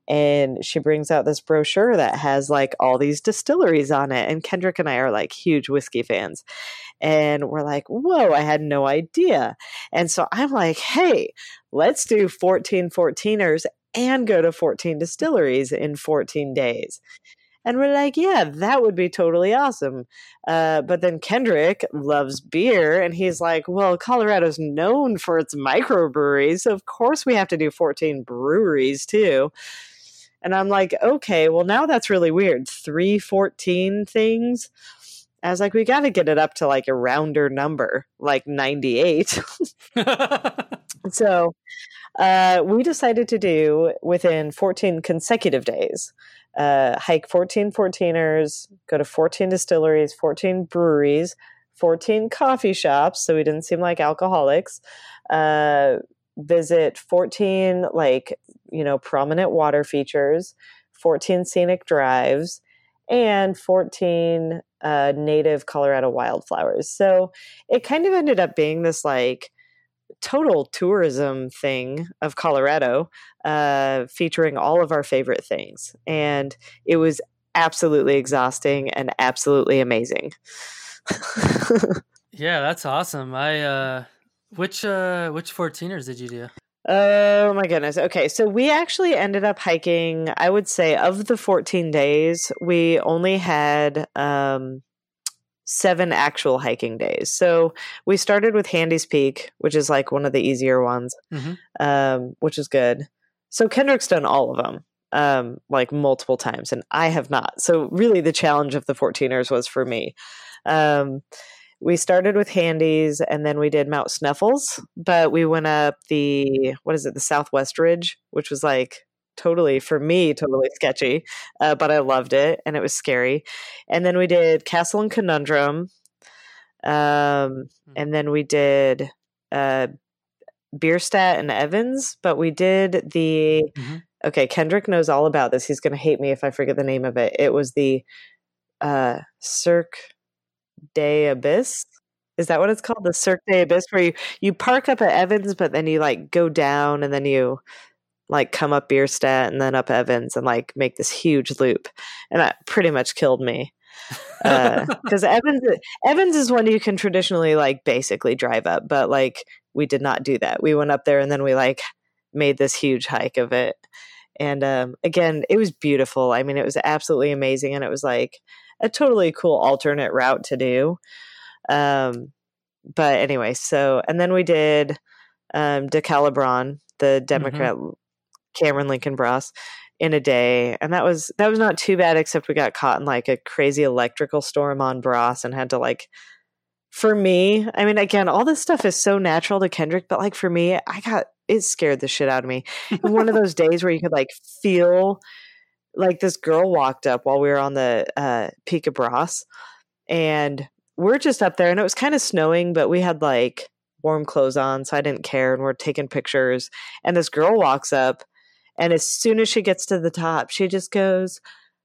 And she brings out this brochure that has like all these distilleries on it. And Kendrick and I are like huge whiskey fans. And we're like, whoa, I had no idea. And so I'm like, hey, let's do fourteen fourteeners and go to fourteen distilleries in fourteen days. And we're like, yeah, that would be totally awesome. Uh, but then Kendrick loves beer and he's like, well, Colorado's known for its microbreweries. So of course we have to do fourteen breweries too. And I'm like, okay, well now that's really weird. Three fourteen things. I was like, we got to get it up to like a rounder number, like ninety-eight. So uh, we decided to do within fourteen consecutive days, uh, hike fourteen fourteeners, go to fourteen distilleries, fourteen breweries, fourteen coffee shops. So we didn't seem like alcoholics, uh, visit fourteen, like, you know, prominent water features, fourteen scenic drives, and fourteen uh, native Colorado wildflowers. So it kind of ended up being this like total tourism thing of Colorado, uh, featuring all of our favorite things. And it was absolutely exhausting and absolutely amazing. Yeah, that's awesome. I uh, which uh, which fourteeners did you do? Oh my goodness. Okay, so we actually ended up hiking, I would say of the fourteen days, we only had um, seven actual hiking days. So we started with Handy's Peak, which is like one of the easier ones, mm-hmm. um, which is good. So Kendrick's done all of them, um, like multiple times, and I have not. So really the challenge of the fourteeners was for me. Um, we started with Handy's and then we did Mount Sneffels, but we went up the, what is it? The Southwest Ridge, which was like totally, for me, totally sketchy, uh, but I loved it and it was scary. And then we did Castle and Conundrum. Um, and then we did, uh, Bierstadt and Evans, but we did the, mm-hmm. okay. Kendrick knows all about this. He's going to hate me if I forget the name of it. It was the, uh, Cirque Day Abyss. Is that what it's called? The Cirque Day Abyss, where you, you park up at Evans, but then you like go down and then you like come up Bierstadt and then up Evans and like make this huge loop. And that pretty much killed me. Uh, cause Evans, Evans is one you can traditionally like basically drive up, but like we did not do that. We went up there and then we like made this huge hike of it. And um, again, it was beautiful. I mean, it was absolutely amazing. And it was like a totally cool alternate route to do. Um, but anyway, so, and then we did um, DeCalibron, the Democrat mm-hmm. Cameron, Lincoln, Bross in a day. And that was, that was not too bad, except we got caught in like a crazy electrical storm on Bross and had to like, for me, I mean, again, all this stuff is so natural to Kendrick, but like for me, I got, it scared the shit out of me. One of those days where you could like feel like this girl walked up while we were on the uh, Peak of Bross, and we're just up there and it was kind of snowing, but we had like warm clothes on, so I didn't care. And we're taking pictures and this girl walks up, and as soon as she gets to the top, she just goes,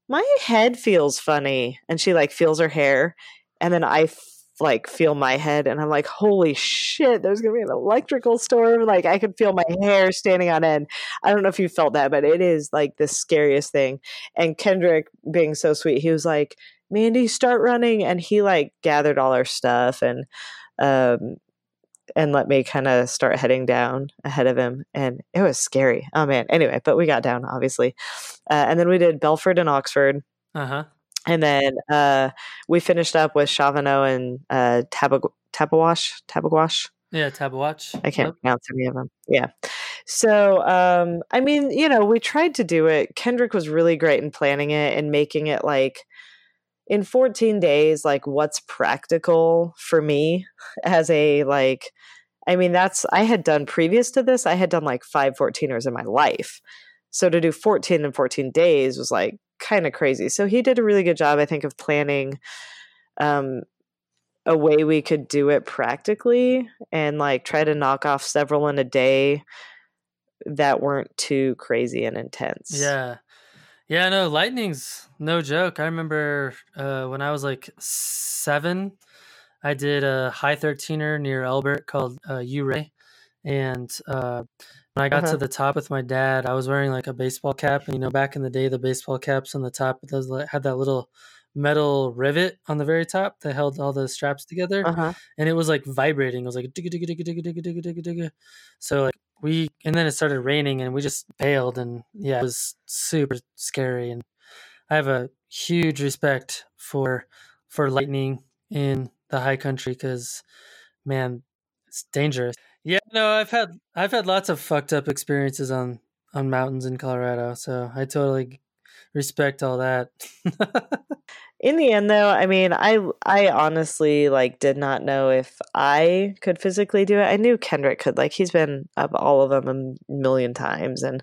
"My head feels funny." And she like feels her hair. And then I f- like feel my head, and I'm like, holy shit, there's going to be an electrical storm. Like I could feel my hair standing on end. I don't know if you felt that, but it is like the scariest thing. And Kendrick being so sweet, he was like, "Mandy, start running." And he like gathered all our stuff and, um, and let me kind of start heading down ahead of him. And it was scary. Oh man. Anyway, but we got down obviously. Uh, and then we did Belford and Oxford. Uh-huh. And then uh, we finished up with Chavano and uh, Tabawash. Tabawash? Tabawash? Yeah, Tabawash. I can't yep. pronounce any of them. Yeah. So, um, I mean, you know, we tried to do it. Kendrick was really great in planning it and making it like in fourteen days, like what's practical for me as a like, I mean, that's, I had done previous to this, I had done like five fourteeners in my life. So to do fourteen in fourteen days was like, kind of crazy. So he did a really good job, I think, of planning um, a way we could do it practically and like try to knock off several in a day that weren't too crazy and intense. Yeah. Yeah. No, lightning's no joke. I remember uh, when I was like seven, I did a high thirteener near Elbert called uh, Uray. And uh, when I got uh-huh. to the top with my dad, I was wearing like a baseball cap. And, you know, back in the day, the baseball caps on the top those had that little metal rivet on the very top that held all the straps together. Uh-huh. And it was like vibrating. It was like, digga, digga, digga, digga, digga, digga, digga, digga. So like we, and then it started raining and we just bailed. And yeah, it was super scary. And I have a huge respect for, for lightning in the high country because, man, it's dangerous. Yeah, no, I've had I've had lots of fucked up experiences on, on mountains in Colorado, so I totally respect all that. In the end, though, I mean, I I honestly like did not know if I could physically do it. I knew Kendrick could, like he's been up all of them a million times, and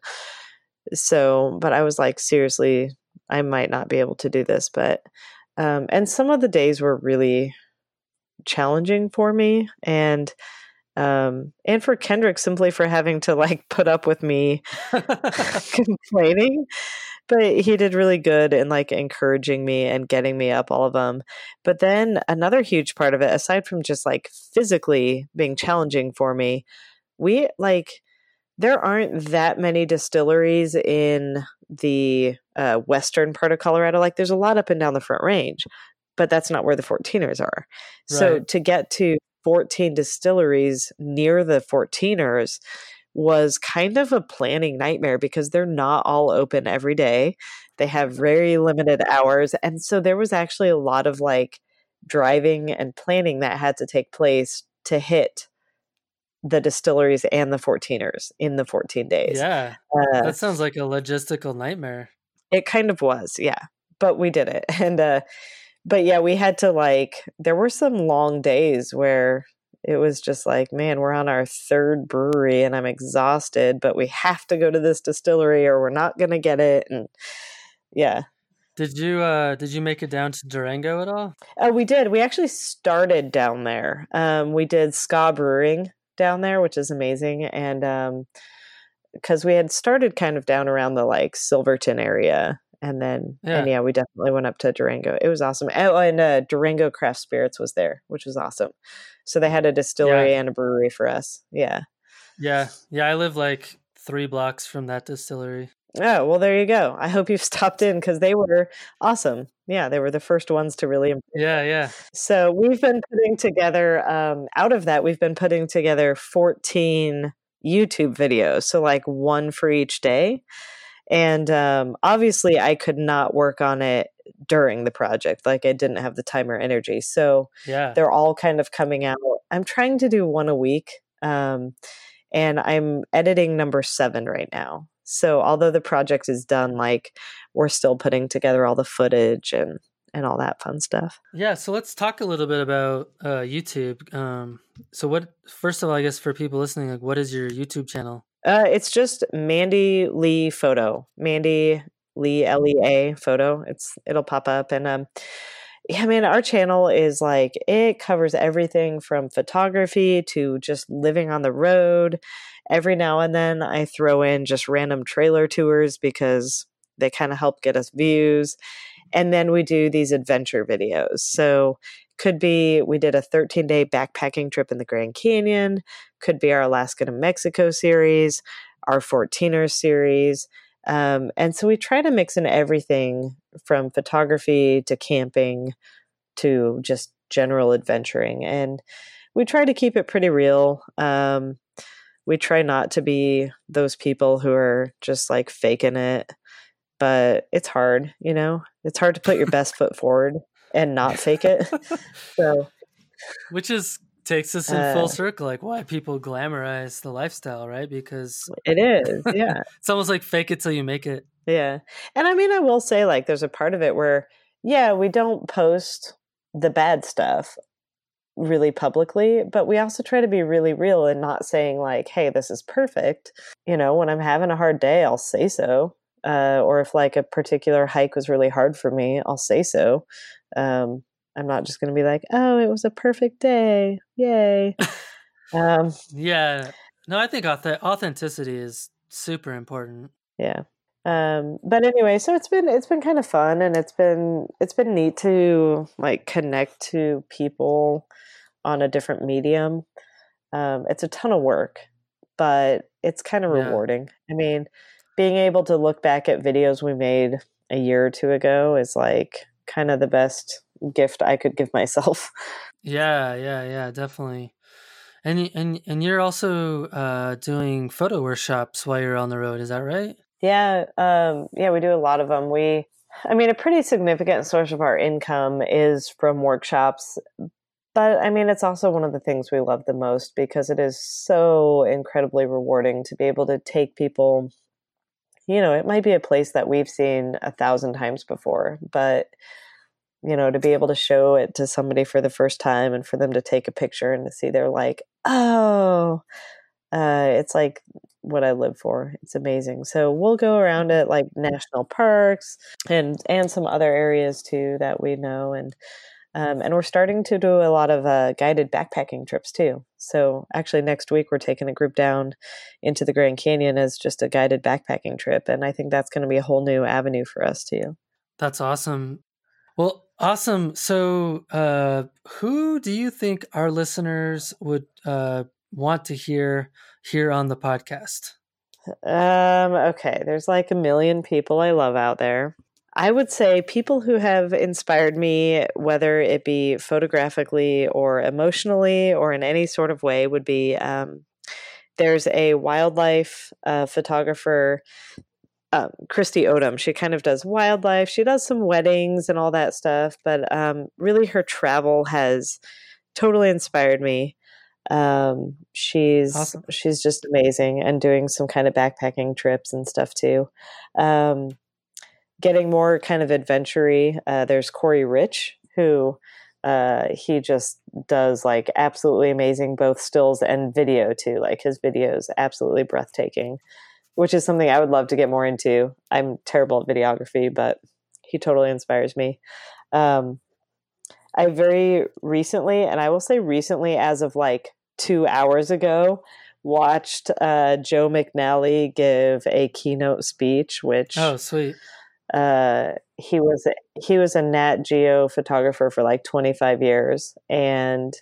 so, but I was like, seriously, I might not be able to do this. But um, and some of the days were really challenging for me, and. Um, and for Kendrick, simply for having to like put up with me complaining, but he did really good in like encouraging me and getting me up all of them. But then another huge part of it, aside from just like physically being challenging for me, we like, there aren't that many distilleries in the uh, western part of Colorado. Like there's a lot up and down the Front Range, but that's not where the fourteeners are. Right. So to get to fourteen distilleries near the fourteeners was kind of a planning nightmare because they're not all open every day. They have very limited hours. And so there was actually a lot of like driving and planning that had to take place to hit the distilleries and the fourteeners in the fourteen days. Yeah. Uh, that sounds like a logistical nightmare. It kind of was. Yeah. But we did it. And, uh, but yeah, we had to like, there were some long days where it was just like, man, we're on our third brewery and I'm exhausted, but we have to go to this distillery or we're not going to get it. And yeah. Did you uh, did you make it down to Durango at all? Uh, we did. We actually started down there. Um, we did Ska Brewing down there, which is amazing. And um, because we had started kind of down around the like Silverton area. And then, yeah, and yeah we definitely went up to Durango. It was awesome. Oh, and uh, Durango Craft Spirits was there, which was awesome. So they had a distillery yeah. and a brewery for us. Yeah. Yeah. Yeah. I live like three blocks from that distillery. Oh, well, there you go. I hope you've stopped in because they were awesome. Yeah, they were the first ones to really improve. Yeah, yeah. So we've been putting together, um, out of that, we've been putting together fourteen YouTube videos. So like one for each day. And um, obviously I could not work on it during the project. Like I didn't have the time or energy. So yeah. They're all kind of coming out. I'm trying to do one a week. Um, and I'm editing number seven right now. So although the project is done, like we're still putting together all the footage and, and all that fun stuff. Yeah. So let's talk a little bit about uh, YouTube. Um, so what, first of all, I guess for people listening, like what is your YouTube channel? Uh, it's just Mandy Lee photo, Mandy Lee, L E A photo. It's, it'll pop up. And um, yeah, man, our channel is like, it covers everything from photography to just living on the road. Every now and then I throw in just random trailer tours because they kind of help get us views. And then we do these adventure videos. So could be, we did a thirteen day backpacking trip in the Grand Canyon, could be our Alaska to Mexico series, our fourteener series. Um, and so we try to mix in everything from photography to camping to just general adventuring. And we try to keep it pretty real. Um, We try not to be those people who are just like faking it, but it's hard, you know, it's hard to put your best foot forward and not fake it. So, which is takes us in uh, full circle, like why people glamorize the lifestyle, right? Because it is. Yeah. It's almost like fake it till you make it. Yeah. And I mean, I will say like, there's a part of it where, yeah, we don't post the bad stuff really publicly, but we also try to be really real and not saying like, hey, this is perfect. You know, when I'm having a hard day, I'll say so. Uh, or if like a particular hike was really hard for me, I'll say so. Um, I'm not just going to be like, oh, it was a perfect day. Yay. um, yeah. No, I think auth- authenticity is super important. Yeah. Um, but anyway, so it's been, it's been kind of fun and it's been, it's been neat to like connect to people on a different medium. Um, it's a ton of work, but it's kind of rewarding. Yeah. I mean, being able to look back at videos we made a year or two ago is like kind of the best gift I could give myself. Yeah, yeah, yeah, definitely. And, and, and you're also, uh, doing photo workshops while you're on the road. Is that right? Yeah. Um, yeah, we do a lot of them. We, I mean, a pretty significant source of our income is from workshops, but I mean, it's also one of the things we love the most because it is so incredibly rewarding to be able to take people, you know, it might be a place that we've seen a thousand times before, but you know, to be able to show it to somebody for the first time and for them to take a picture and to see they're like, oh, uh, it's like what I live for. It's amazing. So we'll go around at like national parks and, and some other areas too that we know. And, um, and we're starting to do a lot of, uh, guided backpacking trips too. So actually next week we're taking a group down into the Grand Canyon as just a guided backpacking trip. And I think that's going to be a whole new avenue for us too. That's awesome. Well, awesome. So, uh, who do you think our listeners would, uh, want to hear here on the podcast? Um, okay, there's like a million people I love out there. I would say people who have inspired me, whether it be photographically or emotionally or in any sort of way, would be um, there's a wildlife uh, photographer, um, Christy Odom. She kind of does wildlife. She does some weddings and all that stuff, but um, really her travel has totally inspired me. Um, she's, awesome. She's just amazing and doing some kind of backpacking trips and stuff too. Um, getting more kind of adventure-y. Uh, there's Corey Rich, who uh, he just does like absolutely amazing, both stills and video too. Like his videos, absolutely breathtaking, which is something I would love to get more into. I'm terrible at videography, but he totally inspires me. Um, I very recently, and I will say recently as of like two hours ago, watched uh, Joe McNally give a keynote speech, which... Oh, sweet. Uh, he was, he was a Nat Geo photographer for like twenty-five years. And,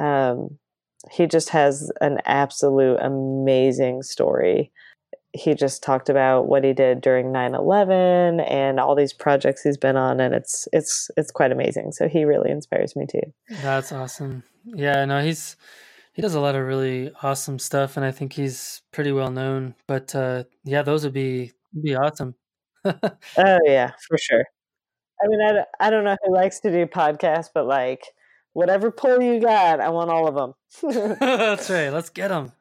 um, he just has an absolute amazing story. He just talked about what he did during nine eleven and all these projects he's been on. And it's, it's, it's quite amazing. So he really inspires me too. That's awesome. Yeah, no, he's, he does a lot of really awesome stuff and I think he's pretty well known, but, uh, yeah, those would be, be awesome. Oh yeah, for sure. I mean, I, I don't know who likes to do podcasts, but like whatever pull you got, I want all of them. That's right. Let's get them.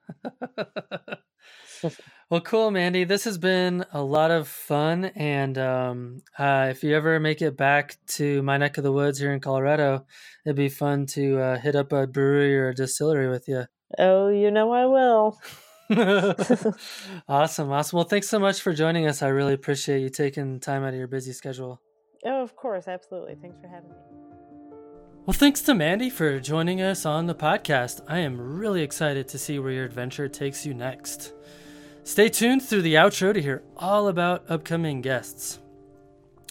Well, cool, Mandy. This has been a lot of fun. And um, uh, if you ever make it back to my neck of the woods here in Colorado, it'd be fun to uh, hit up a brewery or a distillery with you. Oh, you know I will. Awesome. Awesome. Well, thanks so much for joining us. I really appreciate you taking time out of your busy schedule. Oh, of course. Absolutely. Thanks for having me. Well, thanks to Mandy for joining us on the podcast. I am really excited to see where your adventure takes you next. Stay tuned through the outro to hear all about upcoming guests.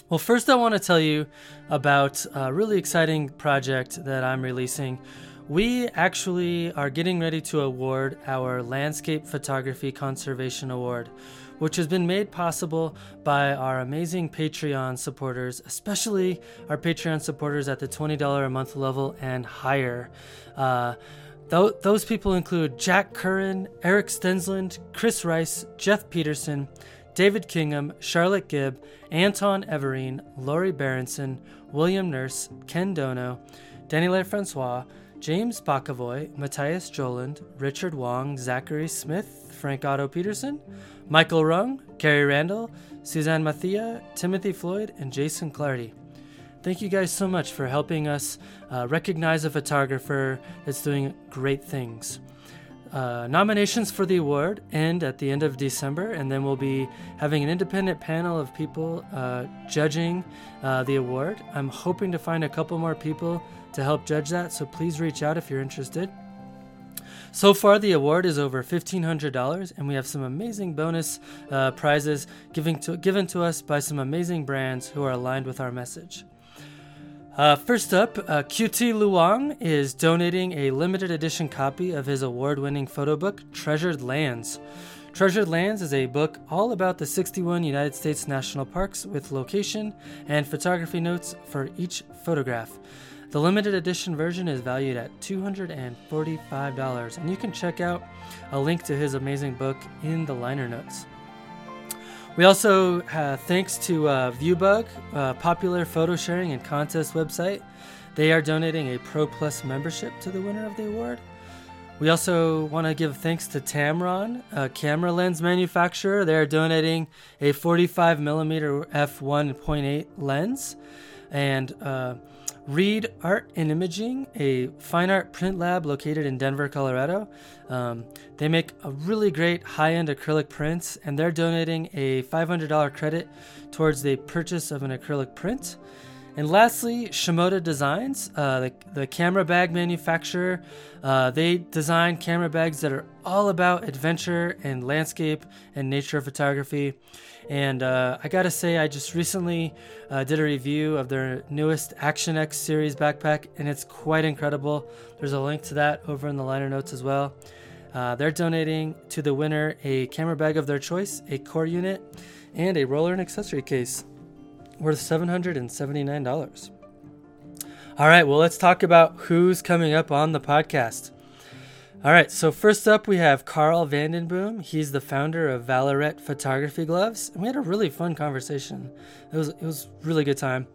Well, first I want to tell you about a really exciting project that I'm releasing. We actually are getting ready to award our Landscape Photography Conservation Award, which has been made possible by our amazing Patreon supporters, especially our Patreon supporters at the twenty dollars a month level and higher. Uh, th- those people include Jack Curran, Eric Stensland, Chris Rice, Jeff Peterson, David Kingham, Charlotte Gibb, Anton Everine, Lori Berenson, William Nurse, Ken Dono, Daniela Francois, James Bakavoy, Matthias Joland, Richard Wong, Zachary Smith, Frank Otto Peterson, Michael Rung, Carrie Randall, Suzanne Mathia, Timothy Floyd, and Jason Clardy. Thank you guys so much for helping us uh, recognize a photographer that's doing great things. Uh, nominations for the award end at the end of December, and then we'll be having an independent panel of people uh, judging uh, the award. I'm hoping to find a couple more people to help judge that, so please reach out if you're interested. So far, the award is over fifteen hundred dollars, and we have some amazing bonus uh, prizes giving to, given to us by some amazing brands who are aligned with our message. Uh, first up, uh, Q T Luong is donating a limited edition copy of his award-winning photo book, Treasured Lands. Treasured Lands is a book all about the sixty-one United States national parks with location and photography notes for each photograph. The limited edition version is valued at two hundred forty-five dollars, and you can check out a link to his amazing book in the liner notes. We also, uh, thanks to uh, Viewbug, uh, popular photo sharing and contest website, they are donating a Pro Plus membership to the winner of the award. We also want to give thanks to Tamron, a camera lens manufacturer. They are donating a forty-five millimeter f one point eight lens. And uh, Reed Art and Imaging, a fine art print lab located in Denver, Colorado. Um, they make a really great high-end acrylic prints, and they're donating a five hundred dollars credit towards the purchase of an acrylic print. And lastly, Shimoda Designs, uh, the, the camera bag manufacturer. Uh, they design camera bags that are all about adventure and landscape and nature photography. And uh, I gotta say, I just recently uh, did a review of their newest Action X series backpack, and it's quite incredible. There's a link to that over in the liner notes as well. Uh, they're donating to the winner a camera bag of their choice, a core unit, and a roller and accessory case worth seven hundred seventy-nine dollars. All right, well, let's talk about who's coming up on the podcast. All right, so first up, we have Carl Vandenboom. He's the founder of Valorette Photography Gloves. And we had a really fun conversation. It was it was a really good time.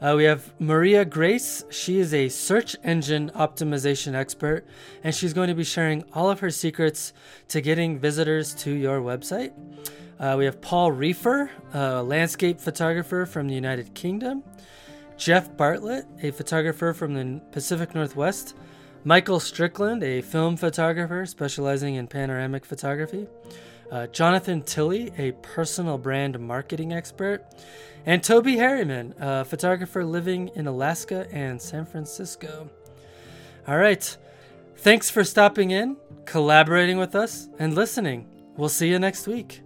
Uh, we have Maria Grace. She is a search engine optimization expert, and she's going to be sharing all of her secrets to getting visitors to your website. Uh, we have Paul Reefer, a landscape photographer from the United Kingdom. Jeff Bartlett, a photographer from the Pacific Northwest. Michael Strickland, a film photographer specializing in panoramic photography. Uh, Jonathan Tilley, a personal brand marketing expert. And Toby Harriman, a photographer living in Alaska and San Francisco. All right. Thanks for stopping in, collaborating with us, and listening. We'll see you next week.